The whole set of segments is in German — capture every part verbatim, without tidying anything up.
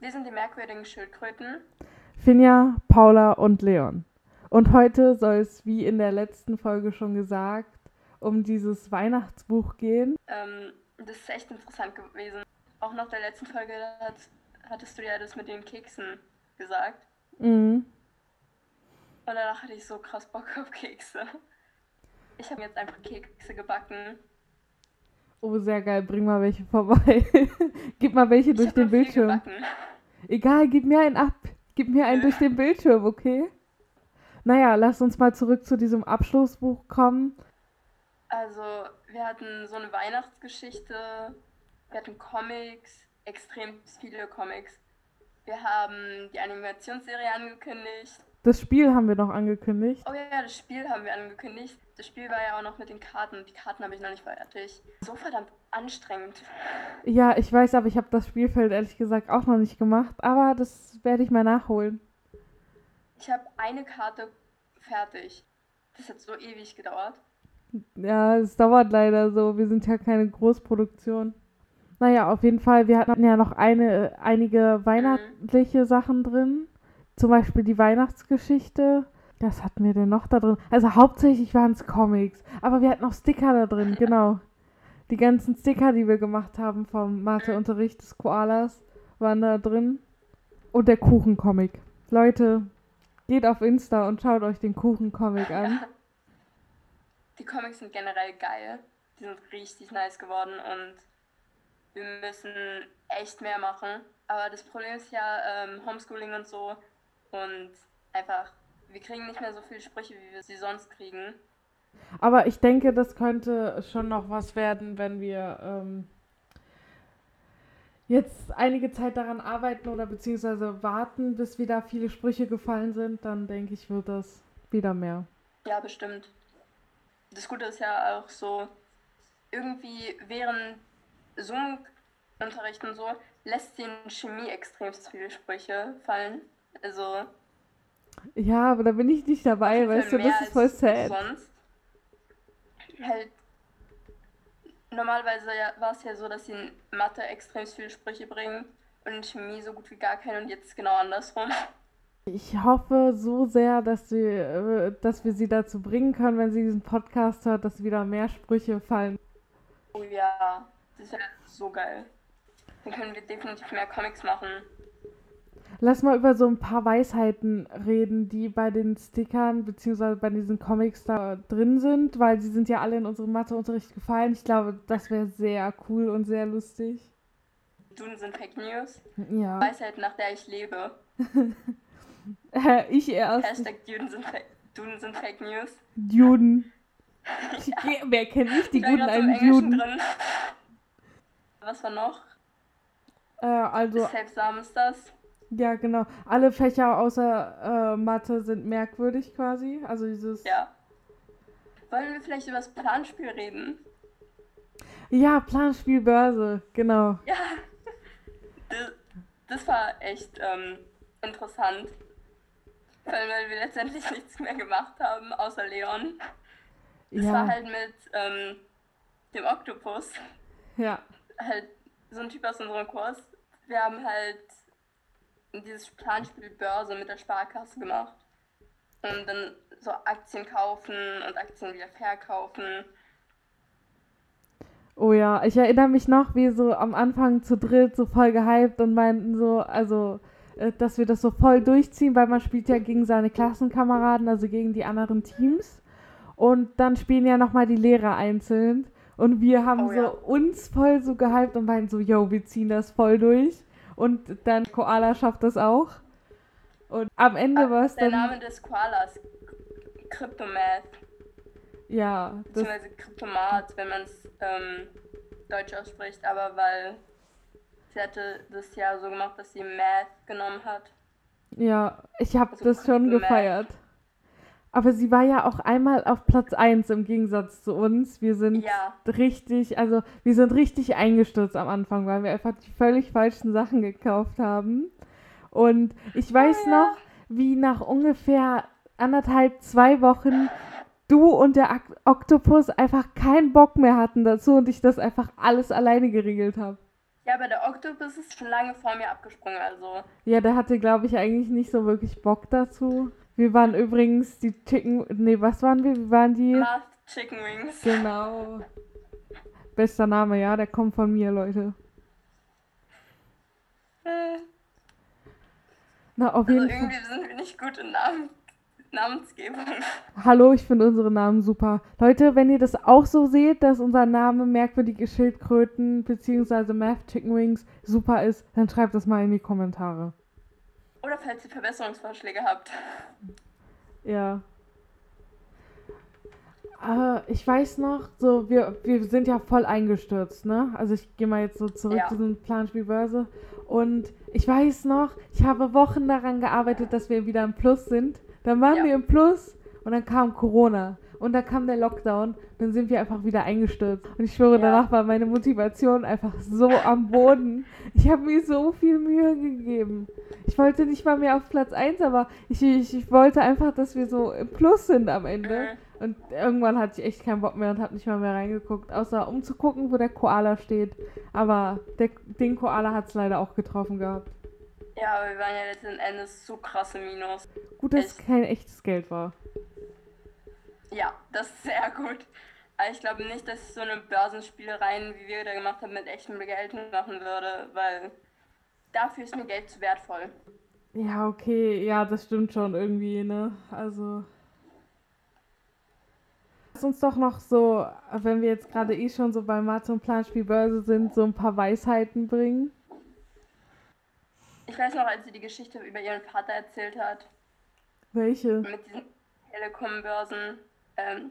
Wir sind die merkwürdigen Schildkröten Finja, Paula und Leon. Und heute soll es, wie in der letzten Folge schon gesagt, um dieses Weihnachtsbuch gehen. Ähm, das ist echt interessant gewesen. Auch nach der letzten Folge hat, hattest du ja das mit den Keksen gesagt. Mhm. Und danach hatte ich so krass Bock auf Kekse. Ich habe jetzt einfach Kekse gebacken. Oh, sehr geil, bring mal welche vorbei. Gib mal welche ich durch den Bildschirm. Egal, gib mir einen ab. Gib mir einen durch den Bildschirm, okay? Naja, lass uns mal zurück zu diesem Abschlussbuch kommen. Also, wir hatten so eine Weihnachtsgeschichte, wir hatten Comics, extrem viele Comics. Wir haben die Animationsserie angekündigt. Das Spiel haben wir noch angekündigt. Oh ja, das Spiel haben wir angekündigt. Das Spiel war ja auch noch mit den Karten und die Karten habe ich noch nicht fertig. So verdammt anstrengend. Ja, ich weiß, aber ich habe das Spielfeld ehrlich gesagt auch noch nicht gemacht, aber das werde ich mal nachholen. Ich habe eine Karte fertig. Das hat so ewig gedauert. Ja, es dauert leider so. Wir sind ja keine Großproduktion. Naja, auf jeden Fall, wir hatten ja noch eine, einige weihnachtliche mhm. Sachen drin. Zum Beispiel die Weihnachtsgeschichte. Was hatten wir denn noch da drin? Also hauptsächlich waren es Comics. Aber wir hatten auch Sticker da drin, genau. Die ganzen Sticker, die wir gemacht haben vom Matheunterricht des Koalas, waren da drin. Und der Kuchencomic. Leute, geht auf Insta und schaut euch den Kuchencomic an. Die Comics sind generell geil. Die sind richtig nice geworden und wir müssen echt mehr machen. Aber das Problem ist ja ähm, Homeschooling und so und einfach, wir kriegen nicht mehr so viele Sprüche, wie wir sie sonst kriegen. Aber ich denke, das könnte schon noch was werden, wenn wir ähm, jetzt einige Zeit daran arbeiten oder beziehungsweise warten, bis wieder viele Sprüche gefallen sind. Dann denke ich, wird das wieder mehr. Ja, bestimmt. Das Gute ist ja auch so, irgendwie während Zoom-Unterricht und so, lässt den Chemie extrem viele Sprüche fallen. Also. Ja, aber da bin ich nicht dabei, weißt du, das ist voll sad. Sonst. Halt, normalerweise war es ja so, dass sie in Mathe extrem viele Sprüche bringen und in Chemie so gut wie gar keine und jetzt genau andersrum. Ich hoffe so sehr, dass, sie, dass wir sie dazu bringen können, wenn sie diesen Podcast hört, dass wieder mehr Sprüche fallen. Oh ja, das wäre so geil. Dann können wir definitiv mehr Comics machen. Lass mal über so ein paar Weisheiten reden, die bei den Stickern bzw. bei diesen Comics da drin sind, weil sie sind ja alle in unserem Matheunterricht gefallen. Ich glaube, das wäre sehr cool und sehr lustig. Duden sind Fake News. Ja. Weisheit, nach der ich lebe. Ich erst. Hashtag Duden sind, Fa- Duden sind Fake News. Duden. Ja. Wer kennt nicht die guten alten Duden? Drin. Was war noch? Äh, also. Seltsam ist das. Ja, genau. Alle Fächer außer äh, Mathe sind merkwürdig quasi. Also dieses. Ja. Wollen wir vielleicht über das Planspiel reden? Ja, Planspielbörse, genau. Ja. Das, das war echt ähm, interessant. Vor allem, weil wir letztendlich nichts mehr gemacht haben, außer Leon. Das ja. war halt mit ähm, dem Octopus. Ja. Halt so ein Typ aus unserem Kurs. Wir haben halt dieses Planspiel Börse mit der Sparkasse gemacht. Und dann so Aktien kaufen und Aktien wieder verkaufen. Oh ja, ich erinnere mich noch, wie so am Anfang zu dritt so voll gehypt und meinten so, also, dass wir das so voll durchziehen, weil man spielt ja gegen seine Klassenkameraden, also gegen die anderen Teams. Und dann spielen ja nochmal die Lehrer einzeln. Und wir haben oh, so ja. uns voll so gehypt und meinten so, yo, wir ziehen das voll durch. Und dann Koala schafft das auch. Und am Ende war es dann... Der Name des Koalas, Kryptomathe. Ja. Beziehungsweise Kryptomathe, wenn man es ähm, deutsch ausspricht. Aber weil sie hatte das ja so gemacht, dass sie Math genommen hat. Ja, ich habe also das schon gefeiert. Aber sie war ja auch einmal auf Platz eins im Gegensatz zu uns. Wir sind ja. richtig, also wir sind richtig eingestürzt am Anfang, weil wir einfach die völlig falschen Sachen gekauft haben. Und ich weiß oh, ja. noch, wie nach ungefähr anderthalb, zwei Wochen du und der Oktopus einfach keinen Bock mehr hatten dazu und ich das einfach alles alleine geregelt habe. Ja, aber der Octopus ist schon lange vor mir abgesprungen, also. Ja, der hatte, glaube ich, eigentlich nicht so wirklich Bock dazu. Wir waren übrigens die Chicken... Nee, was waren wir? Wir waren die... Math Chicken Wings. Genau. Bester Name, ja, der kommt von mir, Leute. Äh. Na, auf jeden also irgendwie Fall. Sind wir nicht gut in Namen, Namensgebung. Hallo, ich finde unsere Namen super. Leute, wenn ihr das auch so seht, dass unser Name merkwürdige Schildkröten bzw. Math Chicken Wings super ist, dann schreibt das mal in die Kommentare. Oder falls ihr Verbesserungsvorschläge habt. Ja. Aber ich weiß noch, so wir, wir sind ja voll eingestürzt, ne? Also ich gehe mal jetzt so zurück ja. zu diesem Planspielbörse. Und ich weiß noch, ich habe Wochen daran gearbeitet, dass wir wieder im Plus sind. Dann waren ja. wir im Plus und dann kam Corona. Und dann kam der Lockdown. Dann sind wir einfach wieder eingestürzt. Und ich schwöre, ja. danach war meine Motivation einfach so am Boden. Ich habe mir so viel Mühe gegeben. Ich wollte nicht mal mehr auf Platz eins, aber ich, ich, ich wollte einfach, dass wir so im Plus sind am Ende. Mhm. Und irgendwann hatte ich echt keinen Bock mehr und habe nicht mal mehr reingeguckt. Außer um zu gucken, wo der Koala steht. Aber der, den Koala hat es leider auch getroffen gehabt. Ja, aber wir waren ja letzten Endes so krasse Minus. Gut, dass es kein echtes Geld war. Ja, das ist sehr gut. Aber ich glaube nicht, dass ich so eine Börsenspielereien, wie wir da gemacht haben, mit echtem Geld machen würde, weil dafür ist mir Geld zu wertvoll. Ja, okay, ja, das stimmt schon irgendwie, ne? Also. Lass uns doch noch so, wenn wir jetzt gerade eh schon so bei Mathe und Planspielbörse sind, so ein paar Weisheiten bringen. Ich weiß noch, als sie die Geschichte über ihren Vater erzählt hat. Welche? Mit diesen Telekom-Börsen. Ähm,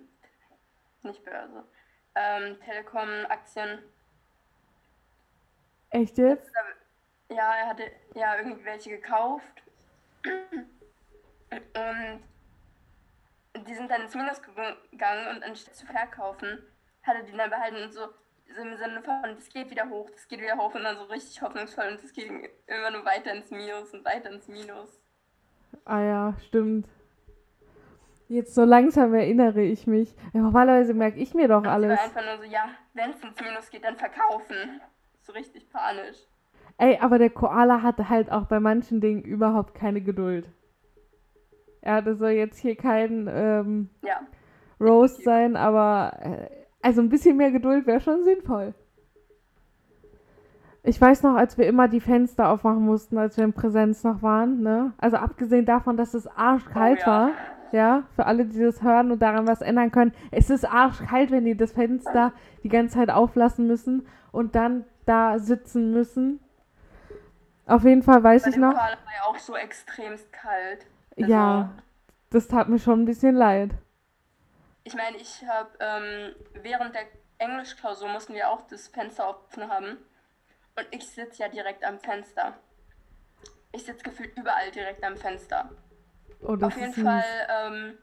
nicht Börse, ähm, Telekom-Aktien. Echt jetzt? Ja, er hatte ja irgendwelche gekauft und die sind dann ins Minus gegangen und anstatt zu verkaufen, hat er die dann behalten und so im Sinne von, das geht wieder hoch, das geht wieder hoch und dann so richtig hoffnungsvoll und das geht immer nur weiter ins Minus und weiter ins Minus. Ah ja, stimmt. Jetzt so langsam erinnere ich mich. Normalerweise merke ich mir doch das alles. Ich war einfach nur so, ja, wenn es ins Minus geht, dann verkaufen. So richtig panisch. Ey, aber der Koala hatte halt auch bei manchen Dingen überhaupt keine Geduld. Ja, das soll jetzt hier kein ähm, ja. Roast sein, aber äh, also ein bisschen mehr Geduld wäre schon sinnvoll. Ich weiß noch, als wir immer die Fenster aufmachen mussten, als wir in Präsenz noch waren, ne? Also abgesehen davon, dass es arschkalt oh, ja. war. Ja, für alle, die das hören und daran was ändern können. Es ist arschkalt, wenn die das Fenster die ganze Zeit auflassen müssen und dann da sitzen müssen. Auf jeden Fall weiß ich noch. Bei dem Koala war ja auch so extremst kalt. Also, ja, das tat mir schon ein bisschen leid. Ich meine, ich habe ähm, während der Englischklausur mussten wir auch das Fenster offen haben. Und ich sitze ja direkt am Fenster. Ich sitze gefühlt überall direkt am Fenster. Oh, auf jeden Fall ähm,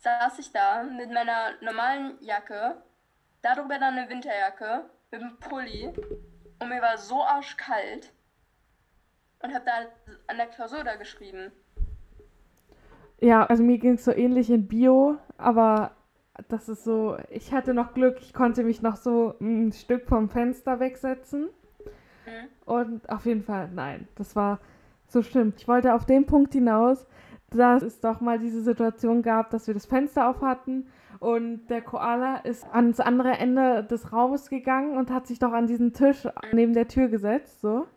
saß ich da mit meiner normalen Jacke, darüber dann eine Winterjacke, mit einem Pulli und mir war so arschkalt und habe da an der Klausur da geschrieben. Ja, also mir ging es so ähnlich in Bio, aber das ist so, ich hatte noch Glück, ich konnte mich noch so ein Stück vom Fenster wegsetzen mhm. und auf jeden Fall, nein, das war so schlimm. Ich wollte auf den Punkt hinaus, dass es doch mal diese Situation gab, dass wir das Fenster auf hatten und der Koala ist ans andere Ende des Raumes gegangen und hat sich doch an diesen Tisch neben der Tür gesetzt, so.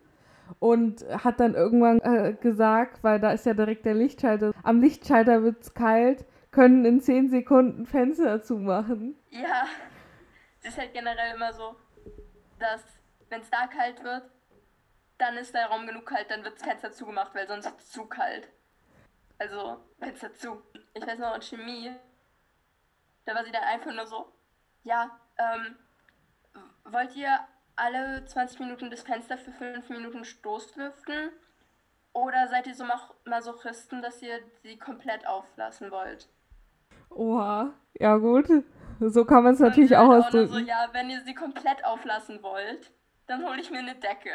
Und hat dann irgendwann äh, gesagt, weil da ist ja direkt der Lichtschalter, am Lichtschalter wird's kalt, können in zehn Sekunden Fenster zumachen. Ja, das ist halt generell immer so, dass wenn es da kalt wird, dann ist der Raum genug kalt, dann wird das Fenster zugemacht, weil sonst ist es zu kalt. Also, jetzt dazu. Ich weiß noch, in Chemie, da war sie dann einfach nur so, ja, ähm, wollt ihr alle zwanzig Minuten das Fenster für fünf Minuten stoßlüften? Oder seid ihr so Masochisten, dass ihr sie komplett auflassen wollt? Oha, ja gut. So kann man es natürlich auch ausdrücken. So, ja, wenn ihr sie komplett auflassen wollt, dann hole ich mir eine Decke.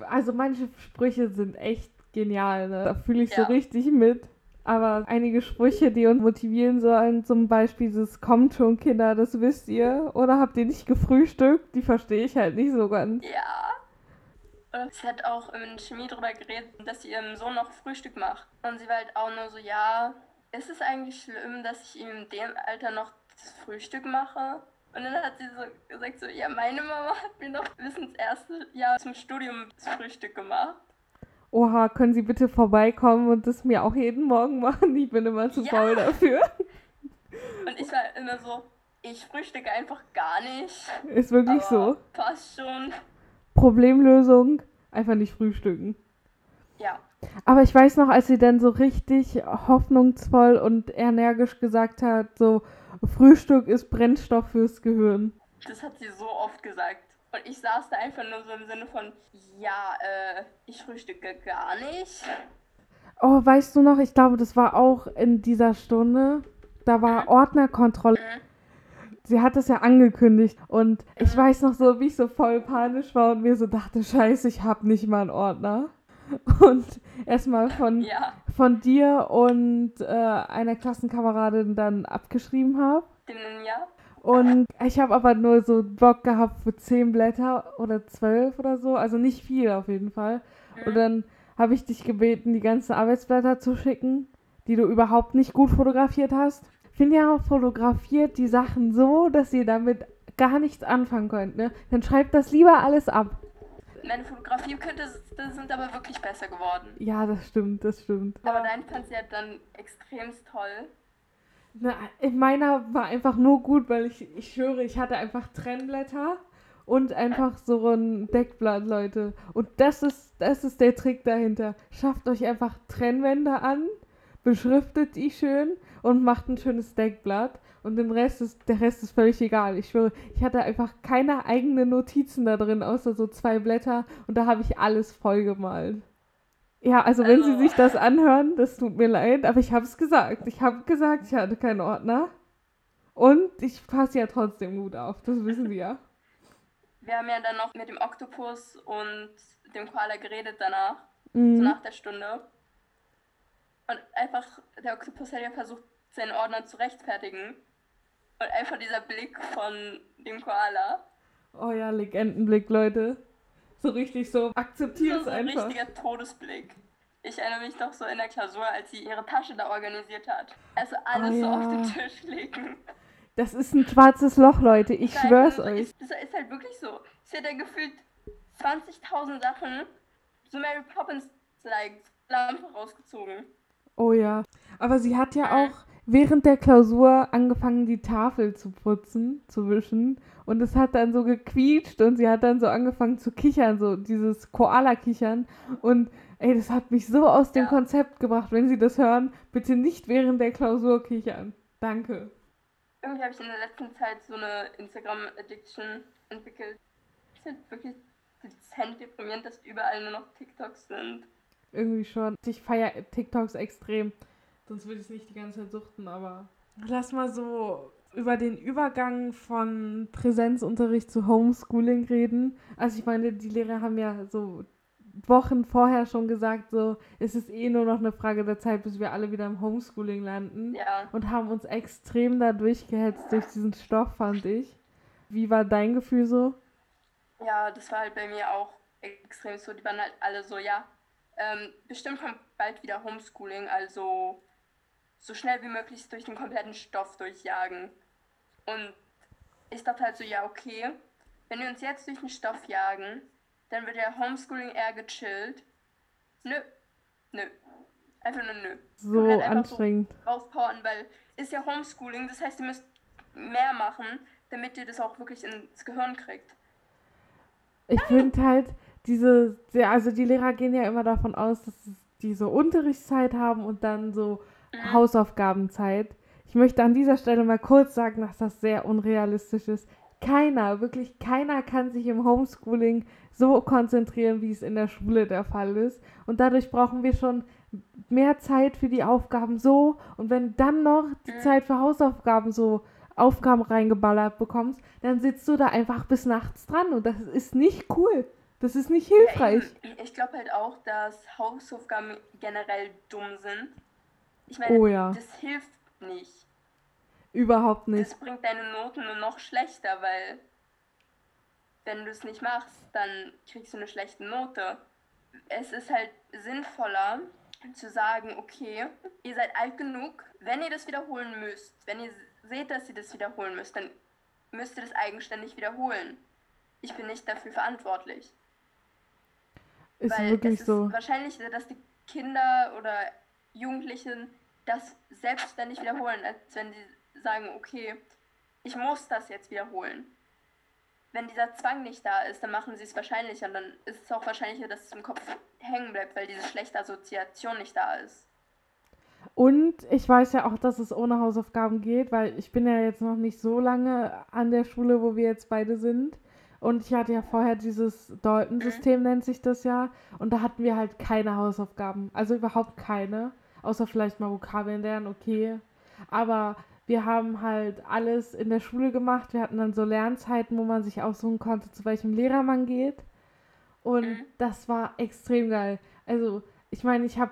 Also manche Sprüche sind echt genial, ne? Da fühle ich ja. so richtig mit. Aber einige Sprüche, die uns motivieren sollen, zum Beispiel dieses "Kommt schon, Kinder, das wisst ihr" oder "Habt ihr nicht gefrühstückt", die verstehe ich halt nicht so ganz. Ja, Und sie hat auch in Chemie drüber geredet, dass sie ihrem Sohn noch Frühstück macht. Und sie war halt auch nur so, ja, ist es eigentlich schlimm, dass ich ihm in dem Alter noch das Frühstück mache? Und dann hat sie so gesagt, so, ja, meine Mama hat mir noch bis ins erste Jahr zum Studium das Frühstück gemacht. Oha, können Sie bitte vorbeikommen und das mir auch jeden Morgen machen? Ich bin immer zu ja. faul dafür. Und ich war immer so, ich frühstücke einfach gar nicht. Ist wirklich so. Passt schon. Problemlösung, einfach nicht frühstücken. Ja. Aber ich weiß noch, als sie dann so richtig hoffnungsvoll und energisch gesagt hat, so, Frühstück ist Brennstoff fürs Gehirn. Das hat sie so oft gesagt. Und ich saß da einfach nur so im Sinne von, ja, äh, ich frühstücke gar nicht. Oh, weißt du noch, ich glaube, das war auch in dieser Stunde, da war Ordnerkontrolle. Mhm. Sie hat das ja angekündigt und ich weiß noch so, wie ich so voll panisch war und mir so dachte, scheiße, ich hab nicht mal einen Ordner. Und erstmal von, ja. von dir und äh, einer Klassenkameradin dann abgeschrieben habe. Ja. Und ich habe aber nur so einen Block gehabt für zehn Blätter oder zwölf oder so, also nicht viel auf jeden Fall. Mhm. Und dann habe ich dich gebeten, die ganzen Arbeitsblätter zu schicken, die du überhaupt nicht gut fotografiert hast. Finja fotografiert die Sachen so, dass ihr damit gar nichts anfangen könnt, ne? Dann schreibt das lieber alles ab. Meine Fotografie könnte, das sind aber wirklich besser geworden. Ja, das stimmt, das stimmt. Aber dein fand sie halt dann extremst toll. Na, meiner war einfach nur gut, weil ich, ich schwöre, ich hatte einfach Trennblätter und einfach so ein Deckblatt, Leute. Und das ist, das ist der Trick dahinter. Schafft euch einfach Trennwände an, beschriftet die schön und macht ein schönes Deckblatt. Und den Rest ist, der Rest ist völlig egal. Ich schwöre, ich hatte einfach keine eigenen Notizen da drin, außer so zwei Blätter. Und da habe ich alles voll gemalt. Ja, also wenn also. Sie sich das anhören, das tut mir leid, aber ich habe es gesagt. Ich habe gesagt, ich hatte keinen Ordner. Und ich passe ja trotzdem gut auf, das wissen Sie ja. Wir haben ja dann noch mit dem Octopus und dem Koala geredet danach, mhm. so nach der Stunde. Und einfach, der Octopus hat ja versucht, seinen Ordner zu rechtfertigen. Und einfach dieser Blick von dem Koala. Oh ja, Legendenblick, Leute. So richtig so, akzeptiert es einfach. So ein richtiger Todesblick. Ich erinnere mich doch so in der Klausur, als sie ihre Tasche da organisiert hat. Also alles oh ja. so auf den Tisch legen. Das ist ein schwarzes Loch, Leute. Ich Nein, schwör's das euch. Ist, das ist halt wirklich so. Sie hat ja gefühlt zwanzigtausend Sachen, so Mary Poppins-like, Lampe rausgezogen. Oh ja. Aber sie hat ja auch während der Klausur angefangen, die Tafel zu putzen, zu wischen. Und es hat dann so gequietscht und sie hat dann so angefangen zu kichern, so dieses Koala-Kichern. Und ey, das hat mich so aus dem ja. Konzept gebracht. Wenn Sie das hören, bitte nicht während der Klausur kichern. Danke. Irgendwie habe ich in der letzten Zeit so eine Instagram-Addiction entwickelt. Ich finde wirklich dezent deprimierend, dass überall nur noch TikToks sind. Irgendwie schon. Ich feiere TikToks extrem. Sonst würde ich es nicht die ganze Zeit suchten, aber... Lass mal so über den Übergang von Präsenzunterricht zu Homeschooling reden. Also ich meine, die Lehrer haben ja so Wochen vorher schon gesagt, so, es ist eh nur noch eine Frage der Zeit, bis wir alle wieder im Homeschooling landen. Ja. Und haben uns extrem da durchgehetzt durch diesen Stoff, fand ich. Wie war dein Gefühl so? Ja, das war halt bei mir auch extrem so. Die waren halt alle so, ja, Ähm, bestimmt kommt bald wieder Homeschooling, also so schnell wie möglich durch den kompletten Stoff durchjagen. Und ich dachte halt so, ja okay, wenn wir uns jetzt durch den Stoff jagen, dann wird ja Homeschooling eher gechillt. Nö, nö, einfach nur nö. So halt einfach anstrengend. So aufpowern, weil ist ja Homeschooling, das heißt, ihr müsst mehr machen, damit ihr das auch wirklich ins Gehirn kriegt. Ich finde halt... Diese, also die Lehrer gehen ja immer davon aus, dass die so Unterrichtszeit haben und dann so mhm. Hausaufgabenzeit. Ich möchte an dieser Stelle mal kurz sagen, dass das sehr unrealistisch ist. Keiner, wirklich keiner kann sich im Homeschooling so konzentrieren, wie es in der Schule der Fall ist. Und dadurch brauchen wir schon mehr Zeit für die Aufgaben so. Und wenn dann noch die mhm. Zeit für Hausaufgaben so Aufgaben reingeballert bekommst, dann sitzt du da einfach bis nachts dran und das ist nicht cool. Das ist nicht hilfreich. Ja, ich ich glaube halt auch, dass Hausaufgaben generell dumm sind. Ich meine, oh ja. das hilft nicht. Überhaupt nicht. Das bringt deine Noten nur noch schlechter, weil wenn du es nicht machst, dann kriegst du eine schlechte Note. Es ist halt sinnvoller zu sagen, okay, ihr seid alt genug, wenn ihr das wiederholen müsst, wenn ihr seht, dass ihr das wiederholen müsst, dann müsst ihr das eigenständig wiederholen. Ich bin nicht dafür verantwortlich. Ist Weil wirklich es ist so. Wahrscheinlich, dass die Kinder oder Jugendlichen das selbstständig wiederholen, als wenn sie sagen, okay, ich muss das jetzt wiederholen. Wenn dieser Zwang nicht da ist, dann machen sie es wahrscheinlicher. Dann ist es auch wahrscheinlicher, dass es im Kopf hängen bleibt, weil diese schlechte Assoziation nicht da ist. Und ich weiß ja auch, dass es ohne Hausaufgaben geht, weil ich bin ja jetzt noch nicht so lange an der Schule, wo wir jetzt beide sind. Und ich hatte ja vorher dieses Deuten-System, mhm. nennt sich das ja. Und da hatten wir halt keine Hausaufgaben. Also überhaupt keine. Außer vielleicht mal Vokabeln lernen, okay. Aber... wir haben halt alles in der Schule gemacht. Wir hatten dann so Lernzeiten, wo man sich aussuchen konnte, zu welchem Lehrer man geht. Und mhm. das war extrem geil. Also ich meine, ich habe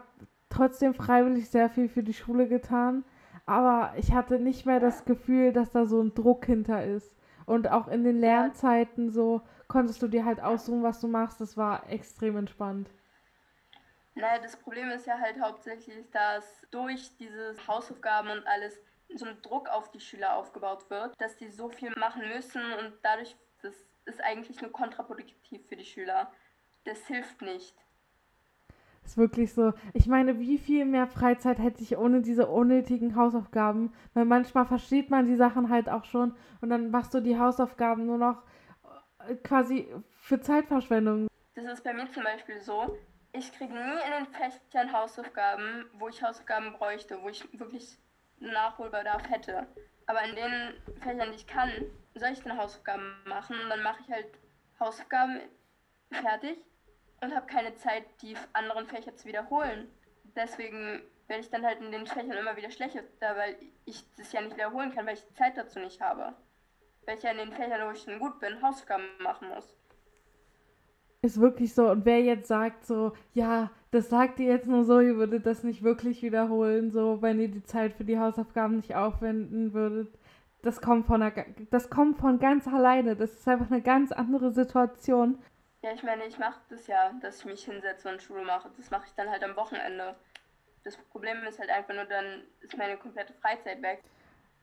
trotzdem freiwillig sehr viel für die Schule getan. Aber ich hatte nicht mehr das Gefühl, dass da so ein Druck hinter ist. Und auch in den Lernzeiten so konntest du dir halt aussuchen, was du machst. Das war extrem entspannt. Naja, das Problem ist ja halt hauptsächlich, dass durch diese Hausaufgaben und alles so ein Druck auf die Schüler aufgebaut wird, dass die so viel machen müssen und dadurch, das ist eigentlich nur kontraproduktiv für die Schüler. Das hilft nicht. Das ist wirklich so. Ich meine, wie viel mehr Freizeit hätte ich ohne diese unnötigen Hausaufgaben? Weil manchmal versteht man die Sachen halt auch schon und dann machst du die Hausaufgaben nur noch quasi für Zeitverschwendung. Das ist bei mir zum Beispiel so. Ich kriege nie in den Fächern Hausaufgaben, wo ich Hausaufgaben bräuchte, wo ich wirklich Nachholbedarf hätte. Aber in den Fächern, die ich kann, soll ich dann Hausaufgaben machen und dann mache ich halt Hausaufgaben fertig und habe keine Zeit, die anderen Fächer zu wiederholen. Deswegen werde ich dann halt in den Fächern immer wieder schlechter, weil ich das ja nicht wiederholen kann, weil ich die Zeit dazu nicht habe. Weil ich ja in den Fächern, wo ich dann gut bin, Hausaufgaben machen muss. Ist wirklich so. Und wer jetzt sagt so, ja, das sagt ihr jetzt nur so, ihr würdet das nicht wirklich wiederholen, so, wenn ihr die Zeit für die Hausaufgaben nicht aufwenden würdet, das kommt von, einer, das kommt von ganz alleine. Das ist einfach eine ganz andere Situation. Ja, ich meine, ich mache das ja, dass ich mich hinsetze und Schule mache. Das mache ich dann halt am Wochenende. Das Problem ist halt einfach nur, dann ist meine komplette Freizeit weg.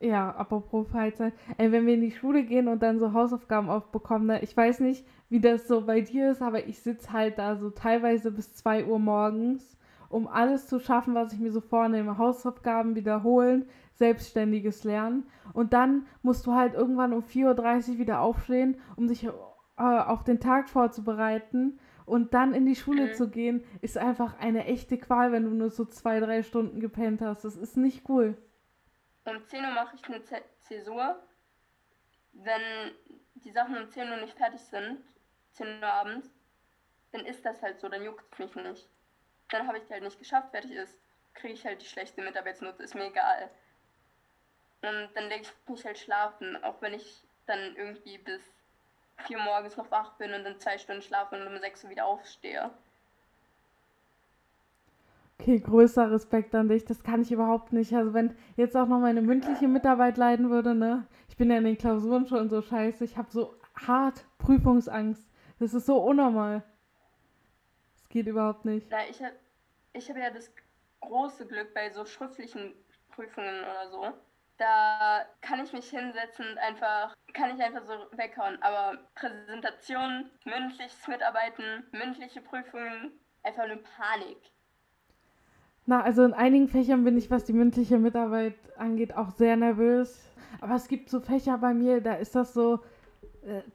Ja, apropos Freizeit. Ey, wenn wir in die Schule gehen und dann so Hausaufgaben aufbekommen, ne? Ich weiß nicht, wie das so bei dir ist, aber ich sitze halt da so teilweise bis zwei Uhr morgens, um alles zu schaffen, was ich mir so vornehme. Hausaufgaben wiederholen, selbstständiges Lernen. Und dann musst du halt irgendwann um vier Uhr dreißig wieder aufstehen, um dich äh, auf den Tag vorzubereiten. Und dann in die Schule mhm. zu gehen, ist einfach eine echte Qual, wenn du nur so zwei, drei Stunden gepennt hast. Das ist nicht cool. Um zehn Uhr mache ich eine Zäsur. Wenn die Sachen um zehn Uhr nicht fertig sind, zehn Uhr abends, dann ist das halt so, dann juckt es mich nicht. Dann habe ich es halt nicht geschafft, fertig ist, kriege ich halt die schlechte Mitarbeitsnote, ist mir egal. Und dann lege ich mich halt schlafen, auch wenn ich dann irgendwie bis vier Uhr morgens noch wach bin und dann zwei Stunden schlafe und um sechs Uhr wieder aufstehe. Okay, größter Respekt an dich, das kann ich überhaupt nicht. Also wenn jetzt auch noch meine mündliche Mitarbeit leiden würde, ne? Ich bin ja in den Klausuren schon so scheiße, ich habe so hart Prüfungsangst. Das ist so unnormal. Das geht überhaupt nicht. Na, ich habe ich hab ja das große Glück bei so schriftlichen Prüfungen oder so. Da kann ich mich hinsetzen und einfach, kann ich einfach so weghauen. Aber Präsentationen, mündliches Mitarbeiten, mündliche Prüfungen, einfach eine Panik. Na, also in einigen Fächern bin ich, was die mündliche Mitarbeit angeht, auch sehr nervös. Aber es gibt so Fächer bei mir, da ist das so,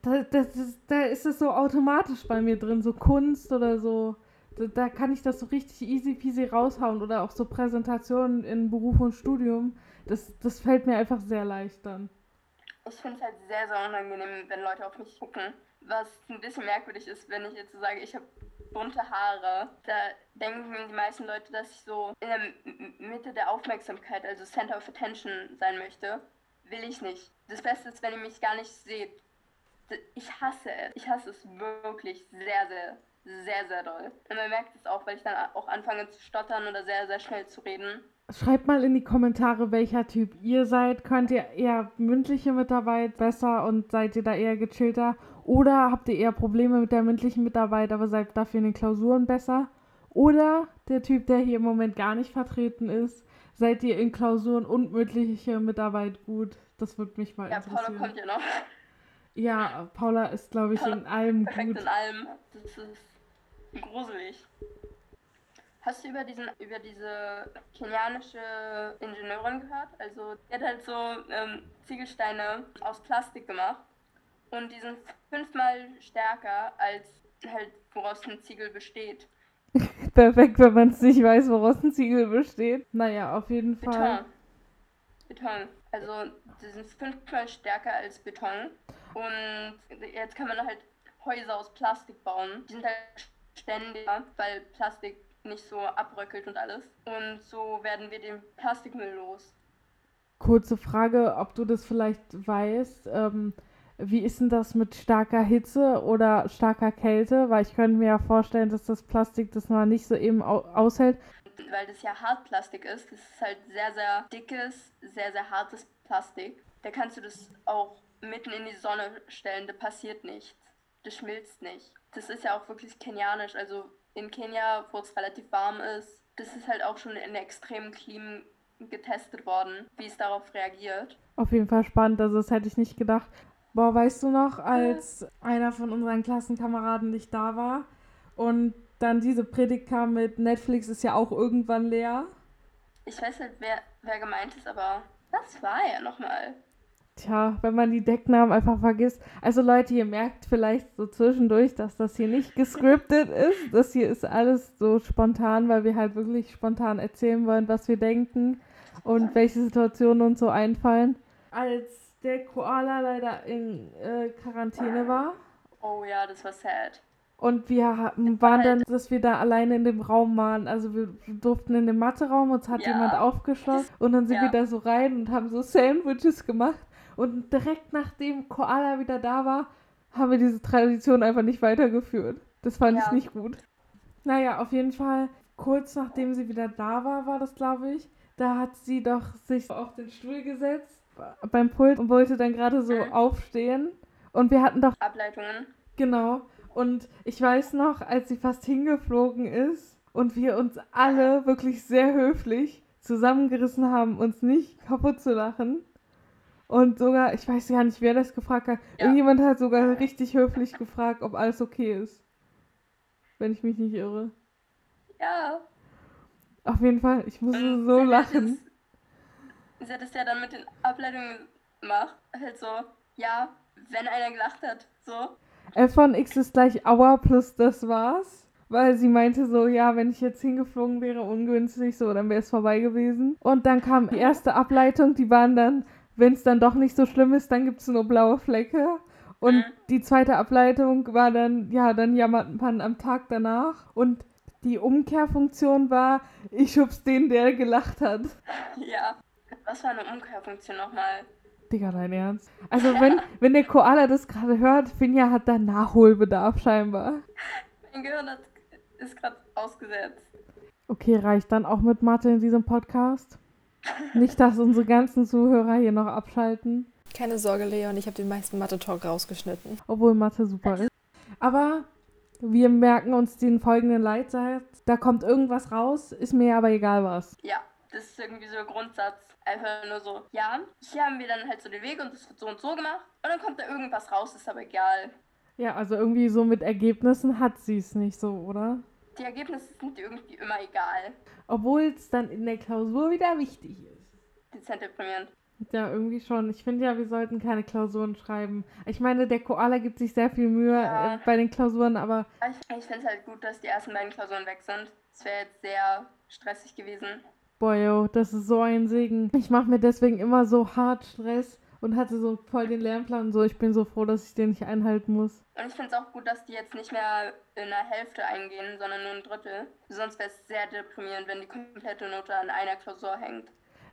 da, das ist, da ist das so automatisch bei mir drin, so Kunst oder so. Da, da kann ich das so richtig easy peasy raushauen oder auch so Präsentationen in Beruf und Studium. Das, das fällt mir einfach sehr leicht dann. Ich finde es halt sehr, sehr unangenehm, wenn Leute auf mich gucken. Was ein bisschen merkwürdig ist, wenn ich jetzt so sage, ich habe bunte Haare, da denken die meisten Leute, dass ich so in der Mitte der Aufmerksamkeit, also Center of Attention sein möchte, will ich nicht. Das Beste ist, wenn ihr mich gar nicht seht. Ich hasse es. Ich hasse es wirklich sehr, sehr, sehr, sehr doll. Und man merkt es auch, weil ich dann auch anfange zu stottern oder sehr, sehr schnell zu reden. Schreibt mal in die Kommentare, welcher Typ ihr seid. Könnt ihr eher mündliche Mitarbeit besser und seid ihr da eher gechillter? Oder habt ihr eher Probleme mit der mündlichen Mitarbeit, aber seid dafür in den Klausuren besser? Oder der Typ, der hier im Moment gar nicht vertreten ist, seid ihr in Klausuren und mündliche Mitarbeit gut? Das würde mich mal ja, interessieren. Ja, Paula kommt ja noch. Ja, Paula ist, glaube ich, Paula in allem perfekt gut. Perfekt in allem. Das ist gruselig. Hast du über diesen über diese kenianische Ingenieurin gehört? Also die hat halt so ähm, Ziegelsteine aus Plastik gemacht und die sind fünfmal stärker als halt woraus ein Ziegel besteht. Perfekt, wenn man es nicht weiß, woraus ein Ziegel besteht. Naja, auf jeden Beton. Fall. Beton. Also die sind fünfmal stärker als Beton und jetzt kann man halt Häuser aus Plastik bauen. Die sind halt ständiger, weil Plastik nicht so abröckelt und alles. Und so werden wir den Plastikmüll los. Kurze Frage, ob du das vielleicht weißt. Ähm, wie ist denn das mit starker Hitze oder starker Kälte? Weil ich könnte mir ja vorstellen, dass das Plastik das mal nicht so eben au- aushält. Weil das ja Hartplastik ist. Das ist halt sehr, sehr dickes, sehr, sehr hartes Plastik. Da kannst du das auch mitten in die Sonne stellen. Da passiert nichts. Das schmilzt nicht. Das ist ja auch wirklich kenianisch. Also in Kenia, wo es relativ warm ist, das ist halt auch schon in extremen Klimen getestet worden, wie es darauf reagiert. Auf jeden Fall spannend, also das hätte ich nicht gedacht. Boah, weißt du noch, als einer von unseren Klassenkameraden nicht da war und dann diese Predigt kam mit Netflix ist ja auch irgendwann leer? Ich weiß nicht, wer, wer gemeint ist, aber das war ja nochmal. Tja, wenn man die Decknamen einfach vergisst. Also Leute, ihr merkt vielleicht so zwischendurch, dass das hier nicht gescriptet ist. Das hier ist alles so spontan, weil wir halt wirklich spontan erzählen wollen, was wir denken und welche Situationen uns so einfallen. Als der Koala leider in äh, Quarantäne war. Oh ja, das war sad. Und wir haben, waren dann, dass wir da alleine in dem Raum waren. Also wir durften in den Mathe-Raum, uns hat ja. jemand aufgeschlossen. Und dann sind ja. wir da so rein und haben so Sandwiches gemacht. Und direkt nachdem Koala wieder da war, haben wir diese Tradition einfach nicht weitergeführt. Das fand ja. ich nicht gut. Naja, auf jeden Fall, kurz nachdem sie wieder da war, war das, glaube ich, da hat sie doch sich auf den Stuhl gesetzt beim Pult und wollte dann gerade so mhm. aufstehen. Und wir hatten doch Ableitungen. Genau. Und ich weiß noch, als sie fast hingeflogen ist und wir uns alle wirklich sehr höflich zusammengerissen haben, uns nicht kaputt zu lachen. Und sogar, ich weiß gar nicht, wer das gefragt hat, ja. irgendjemand hat sogar richtig höflich gefragt, ob alles okay ist. Wenn ich mich nicht irre. Ja. Auf jeden Fall, ich musste so sie lachen. Hat das, sie hat es ja dann mit den Ableitungen gemacht, halt so, ja, wenn einer gelacht hat, so. F von X ist gleich Aua plus das war's. Weil sie meinte so, ja, wenn ich jetzt hingeflogen wäre, ungünstig, so, dann wäre es vorbei gewesen. Und dann kam die erste Ableitung, die waren dann... Wenn es dann doch nicht so schlimm ist, dann gibt es nur blaue Flecke. Und mhm. die zweite Ableitung war dann, ja, dann jammert man am Tag danach. Und die Umkehrfunktion war, ich schub's den, der gelacht hat. Ja, was war eine Umkehrfunktion nochmal? Digga, dein Ernst. Also ja. wenn, wenn der Koala das gerade hört, Finja hat da Nachholbedarf scheinbar. Mein Gehirn hat, ist gerade ausgesetzt. Okay, reicht dann auch mit Mathe in diesem Podcast? Nicht, dass unsere ganzen Zuhörer hier noch abschalten. Keine Sorge, Leon, ich habe den meisten Mathe-Talk rausgeschnitten. Obwohl Mathe super ist. Aber wir merken uns den folgenden Leitsatz. Da kommt irgendwas raus, ist mir aber egal was. Ja, das ist irgendwie so der Grundsatz. Einfach nur so, ja, hier haben wir dann halt so den Weg und das wird so und so gemacht. Und dann kommt da irgendwas raus, ist aber egal. Ja, also irgendwie so mit Ergebnissen hat sie es nicht so, oder? Die Ergebnisse sind irgendwie immer egal. Obwohl es dann in der Klausur wieder wichtig ist. Dezent deprimierend. Ja, irgendwie schon. Ich finde ja, wir sollten keine Klausuren schreiben. Ich meine, der Koala gibt sich sehr viel Mühe ja. äh, bei den Klausuren, aber... Ich, ich finde es halt gut, dass die ersten beiden Klausuren weg sind. Es wäre jetzt sehr stressig gewesen. Boah, yo, das ist so ein Segen. Ich mache mir deswegen immer so hart Stress und hatte so voll den Lernplan und so. Ich bin so froh, dass ich den nicht einhalten muss. Und ich finde es auch gut, dass die jetzt nicht mehr in der Hälfte eingehen, sondern nur ein Drittel. Sonst wäre es sehr deprimierend, wenn die komplette Note an einer Klausur hängt.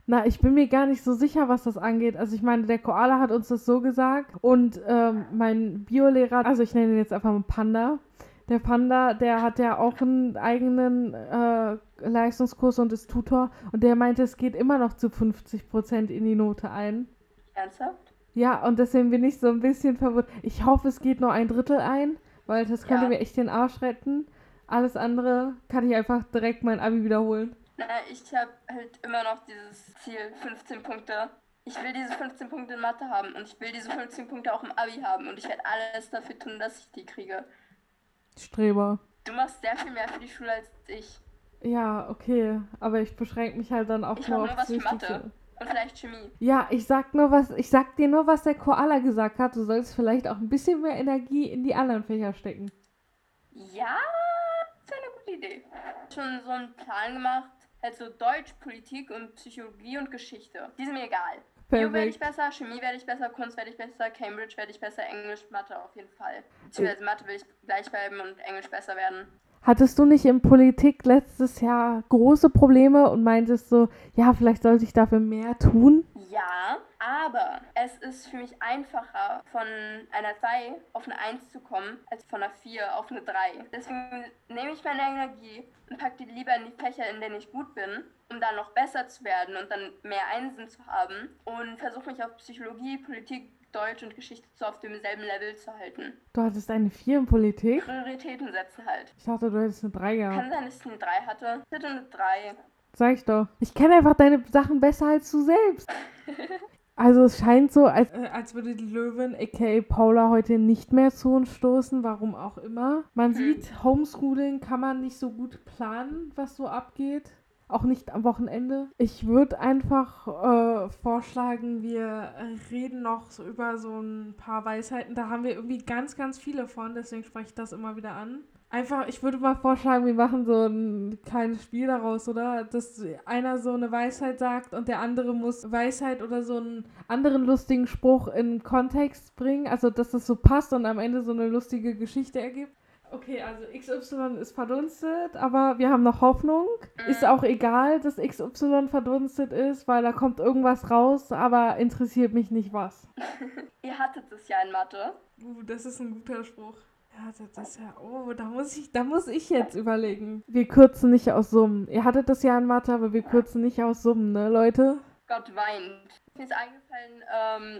Na, ich bin mir gar nicht so sicher, was das angeht. Also ich meine, der Koala hat uns das so gesagt. Und ähm, mein Biolehrer, also ich nenne ihn jetzt einfach mal Panda, Der Panda, der hat ja auch einen eigenen äh, Leistungskurs und ist Tutor. Und der meinte, es geht immer noch zu fünfzig Prozent in die Note ein. Ernsthaft? Ja, und deswegen bin ich so ein bisschen verwirrt. Ich hoffe, es geht nur ein Drittel ein, weil das könnte ja. mir echt den Arsch retten. Alles andere kann ich einfach direkt mein Abi wiederholen. Na, ich habe halt immer noch dieses Ziel, fünfzehn Punkte. Ich will diese fünfzehn Punkte in Mathe haben und ich will diese fünfzehn Punkte auch im Abi haben und ich werde alles dafür tun, dass ich die kriege. Streber. Du machst sehr viel mehr für die Schule als ich. Ja, okay, aber ich beschränke mich halt dann auch ich nur auf nur was für Mathe und vielleicht Chemie. Ja, ich sag nur was, ich sag dir nur, was der Koala gesagt hat. Du sollst vielleicht auch ein bisschen mehr Energie in die anderen Fächer stecken. Ja, das wäre eine gute Idee. Schon so einen Plan gemacht, halt so Deutsch, Politik und Psychologie und Geschichte. Die sind mir egal. Bio werde ich besser, Chemie werde ich besser, Kunst werde ich besser, Cambridge werde ich besser, Englisch, Mathe auf jeden Fall. Beziehungsweise Mathe will ich gleich bleiben und Englisch besser werden. Hattest du nicht in Politik letztes Jahr große Probleme und meintest so, ja, vielleicht sollte ich dafür mehr tun? Ja, aber es ist für mich einfacher, von einer zwei auf eine eins zu kommen, als von einer vier auf eine drei. Deswegen nehme ich meine Energie und packe die lieber in die Fächer, in denen ich gut bin, um dann noch besser zu werden und dann mehr Einsen zu haben und versuche mich auf Psychologie, Politik, Deutsch und Geschichte so auf demselben Level zu halten. Du hattest eine vier in Politik? Prioritäten setzen halt. Ich dachte, du hättest eine drei gehabt. Kann sein, dass ich eine drei hatte. Ich hatte eine drei. Sag ich doch. Ich kenne einfach deine Sachen besser als du selbst. Also es scheint so, als, äh, als würde die Löwin, a k a. Paula, heute nicht mehr zu uns stoßen, warum auch immer. Man sieht, hm. Homeschooling kann man nicht so gut planen, was so abgeht. Auch nicht am Wochenende. Ich würde einfach äh, vorschlagen, wir reden noch so über so ein paar Weisheiten. Da haben wir irgendwie ganz, ganz viele von, deswegen spreche ich das immer wieder an. Einfach, ich würde mal vorschlagen, wir machen so ein kleines Spiel daraus, oder? Dass einer so eine Weisheit sagt und der andere muss Weisheit oder so einen anderen lustigen Spruch in Kontext bringen. Also, dass das so passt und am Ende so eine lustige Geschichte ergibt. Okay, also X Y ist verdunstet, aber wir haben noch Hoffnung. Mhm. Ist auch egal, dass X Y verdunstet ist, weil da kommt irgendwas raus, aber interessiert mich nicht was. Ihr hattet es ja in Mathe. Uh, das ist ein guter Spruch. Ihr hattet das ja, oh, da muss ich, da muss ich jetzt überlegen. Wir kürzen nicht aus Summen. Ihr hattet das ja in Mathe, aber wir kürzen nicht aus Summen, ne, Leute? Gott weint. Mir ist eingefallen,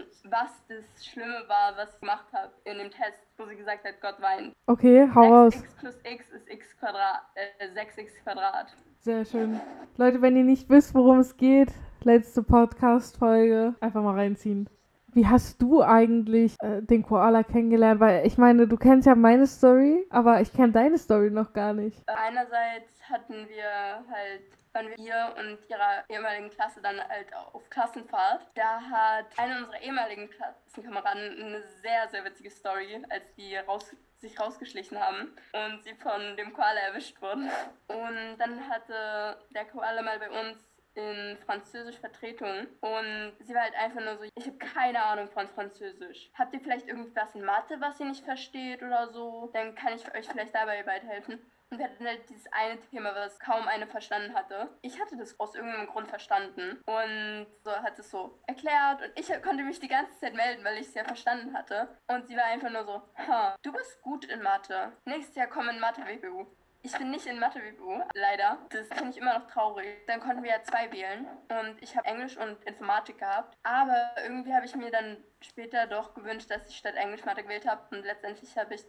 ähm, was das Schlimme war, was ich gemacht habe in dem Test, wo sie gesagt hat, Gott weint. Okay, hau raus. x plus x ist x Quadrat, äh, sechs x Quadrat. Sehr schön. Leute, wenn ihr nicht wisst, worum es geht, letzte Podcast-Folge, einfach mal reinziehen. Wie hast du eigentlich äh, den Koala kennengelernt? Weil ich meine, du kennst ja meine Story, aber ich kenne deine Story noch gar nicht. Einerseits hatten wir halt... waren wir hier und ihrer ehemaligen Klasse dann halt auf Klassenfahrt. Da hat eine unserer ehemaligen Klassenkameraden eine sehr, sehr witzige Story, als die raus, sich rausgeschlichen haben und sie von dem Koala erwischt wurden. Und dann hatte der Koala mal bei uns in Französisch Vertretung und sie war halt einfach nur so, ich habe keine Ahnung von Französisch. Habt ihr vielleicht irgendwas in Mathe, was ihr nicht versteht oder so? Dann kann ich euch vielleicht dabei weiterhelfen. Und wir hatten halt dieses eine Thema, was kaum eine verstanden hatte. Ich hatte das aus irgendeinem Grund verstanden und so hat es so erklärt. Und ich konnte mich die ganze Zeit melden, weil ich es ja verstanden hatte. Und sie war einfach nur so, ha, du bist gut in Mathe. Nächstes Jahr komm in Mathe-W B U. Ich bin nicht in Mathe-W B U, leider. Das finde ich immer noch traurig. Dann konnten wir ja zwei wählen und ich habe Englisch und Informatik gehabt. Aber irgendwie habe ich mir dann später doch gewünscht, dass ich statt Englisch Mathe gewählt habe. Und letztendlich habe ich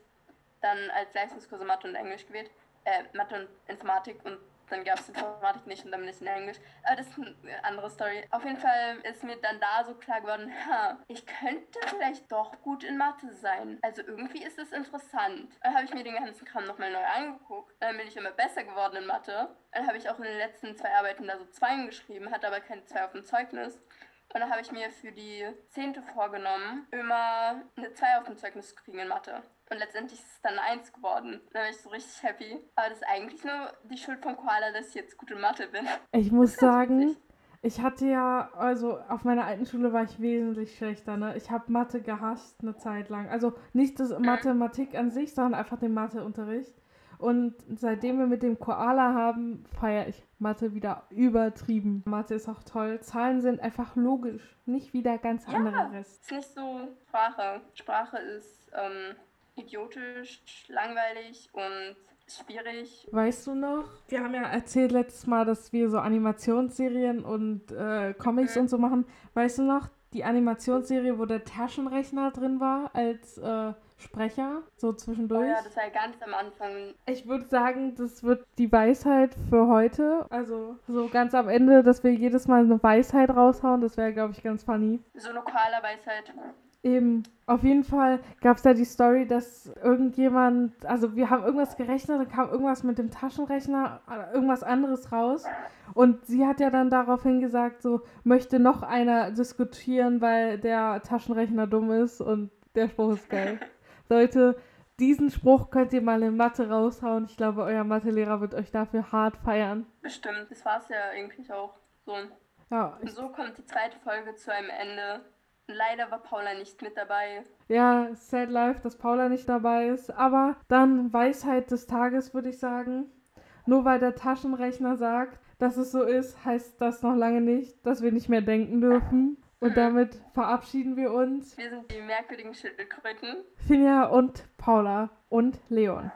dann als Leistungskurse Mathe und Englisch gewählt. Äh, Mathe und Informatik und dann gab es Informatik nicht und dann nicht in Englisch. Aber das ist eine andere Story. Auf jeden Fall ist mir dann da so klar geworden, ha, ich könnte vielleicht doch gut in Mathe sein. Also irgendwie ist es interessant. Dann habe ich mir den ganzen Kram nochmal neu angeguckt. Dann bin ich immer besser geworden in Mathe. Dann habe ich auch in den letzten zwei Arbeiten da so Zweien geschrieben, hatte aber keine Zwei auf dem Zeugnis. Und dann habe ich mir für die Zehnte vorgenommen, immer eine Zwei auf dem Zeugnis zu kriegen in Mathe. Und letztendlich ist es dann eine Eins geworden. Da bin ich so richtig happy. Aber das ist eigentlich nur die Schuld vom Koala, dass ich jetzt gut in Mathe bin. Ich muss sagen, witzig. Ich hatte ja, also auf meiner alten Schule war ich wesentlich schlechter. Ne? Ich habe Mathe gehasst eine Zeit lang. Also nicht das Mathematik an sich, sondern einfach den Matheunterricht. Und seitdem wir mit dem Koala haben, feiere ich Mathe wieder übertrieben. Mathe ist auch toll. Zahlen sind einfach logisch, nicht wieder ganz andere. Ja, ist nicht so Sprache. Sprache ist... Ähm idiotisch, langweilig und schwierig. Weißt du noch, wir haben ja erzählt letztes Mal, dass wir so Animationsserien und äh, Comics mhm. und so machen. Weißt du noch, die Animationsserie, wo der Taschenrechner drin war als äh, Sprecher, so zwischendurch? Oh ja, das war ganz am Anfang. Ich würde sagen, das wird die Weisheit für heute. Also so ganz am Ende, dass wir jedes Mal eine Weisheit raushauen, das wäre, glaube ich, ganz funny. So lokale Weisheit. Eben. Auf jeden Fall gab es da die Story, dass irgendjemand, also wir haben irgendwas gerechnet, dann kam irgendwas mit dem Taschenrechner, irgendwas anderes raus. Und sie hat ja dann daraufhin gesagt, so, möchte noch einer diskutieren, weil der Taschenrechner dumm ist, und der Spruch ist geil. Leute, diesen Spruch könnt ihr mal in Mathe raushauen. Ich glaube, euer Mathelehrer wird euch dafür hart feiern. Bestimmt, das war es ja eigentlich auch so. Ja, und so kommt die zweite Folge zu einem Ende. Leider war Paula nicht mit dabei. Ja, sad life, dass Paula nicht dabei ist. Aber dann Weisheit des Tages, würde ich sagen. Nur weil der Taschenrechner sagt, dass es so ist, heißt das noch lange nicht, dass wir nicht mehr denken dürfen. Und hm. damit verabschieden wir uns. Wir sind die merkwürdigen Schildkröten. Finja und Paula und Leon.